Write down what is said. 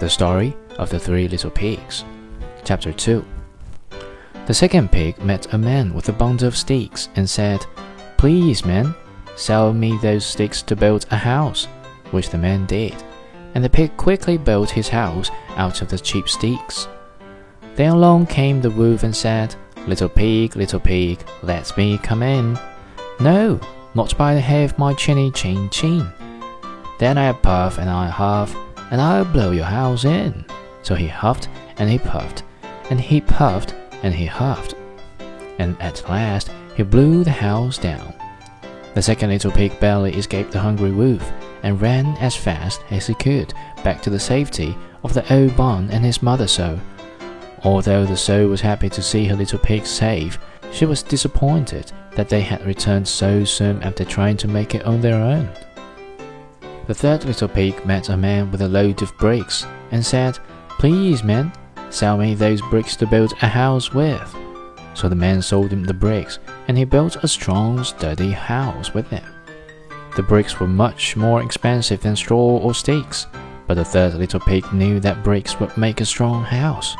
The Story of the Three Little Pigs, Chapter 2. The second pig met a man with a bundle of sticks and said, "Please, man, sell me those sticks to build a house," which the man did, and the pig quickly built his house out of the cheap sticks. Then along came the wolf and said, Little pig, let me come in." "No, not by the hair of my chinny chin chin." "Then I puff and I huff, and I'll blow your house in." So he huffed and he puffed, and he puffed and he huffed, and at last he blew the house down. The second little pig barely escaped the hungry wolf, and ran as fast as he could back to the safety of the old barn and his mother Sow. Although the Sow was happy to see her little pig safe, she was disappointed that they had returned so soon after trying to make it on their own. The third little pig met a man with a load of bricks and said, "Please, man, sell me those bricks to build a house with." So the man sold him the bricks, and he built a strong, sturdy house with them. The bricks were much more expensive than straw or sticks, but the third little pig knew that bricks would make a strong house.